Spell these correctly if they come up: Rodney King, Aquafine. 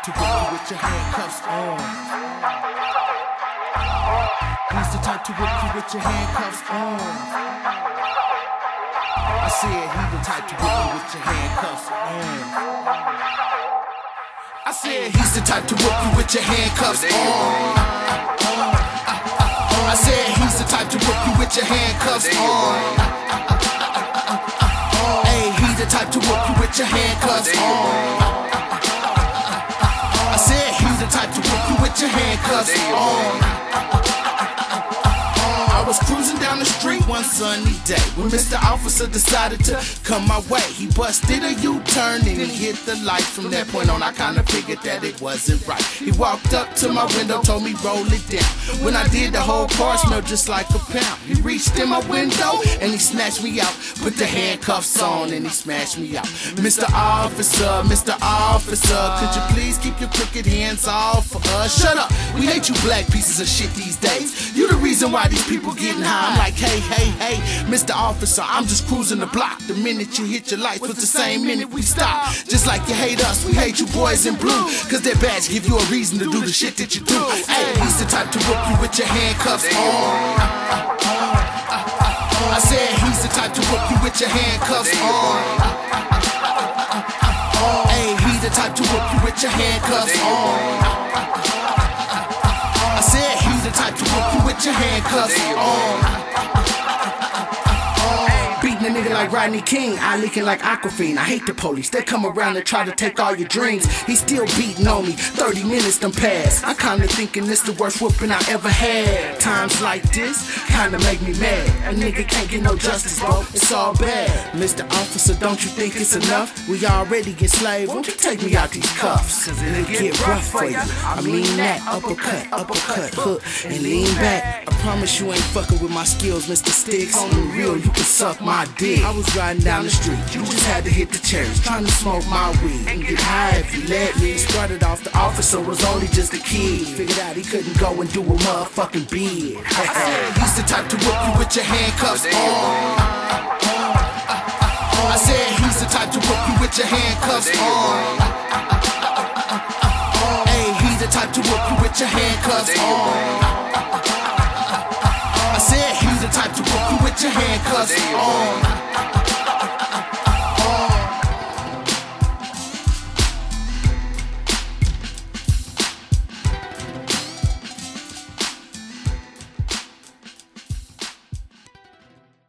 got to win with your handcuffs on. He's the type to whip you with your handcuffs on. I said he's the type to whip you with your handcuffs on. I said he's the type to whip you with your handcuffs on. I said he's the type to whip you with your handcuffs on. Hey, he's the type to whip you with your handcuffs on. I said he's the type to whip you with your handcuffs on. I was cruising down the street one sunny day when Mr. Officer decided to come my way. He busted a U-turn and he hit the light. From that point on, I kinda figured that it wasn't right. He walked up to my window, told me roll it down. When I did, the whole car smelled just like a pound. He reached in my window and he snatched me out, put the handcuffs on and he smashed me out. Mr. Officer, could you please keep your crooked hands off of us? Shut up, we hate you black pieces of shit these days. You the reason why these people getting high. I'm like, hey, Mr. Officer, I'm just cruising the block. The minute you hit your lights was the same minute we stop. Just like you hate us, we hate you boys in blue, cause that badge give you a reason to do the shit that you do. Hey, he's the type to whip you with your handcuffs on. I said he's the type to whip you with your handcuffs on. Hey, he's the type to whip you with your handcuffs on. I said he's the type to whip you with your handcuffs on. Beating a nigga like Rodney King, I leaking like Aquafine. I hate the police, they come around and try to take all your dreams. He's still beating on me, 30 minutes done passed. I'm kinda thinking this the worst whooping I ever had. Times like this kinda make me mad. A nigga can't get no justice, bro, it's all bad. Mr. Officer, don't you think it's enough? We already enslaved, won't you take me out these cuffs? Cause it'll get rough for you, I mean that. Uppercut, hook, and lean back. I promise you ain't fucking with my skills, Mr. Sticks. On the real, you can suck my dick. I was riding down the street, you just had to hit the cherries. Trying to smoke my weed and get high if you let me. Started off, the officer was only just a kid. Figured out he couldn't go and do a motherfucking bid. He's the type to whip you with your handcuffs on. I said he's the type to whip you with your handcuffs on. Hey, he's the type to whip you with your handcuffs on. I said he's the type to whip you with your handcuffs on.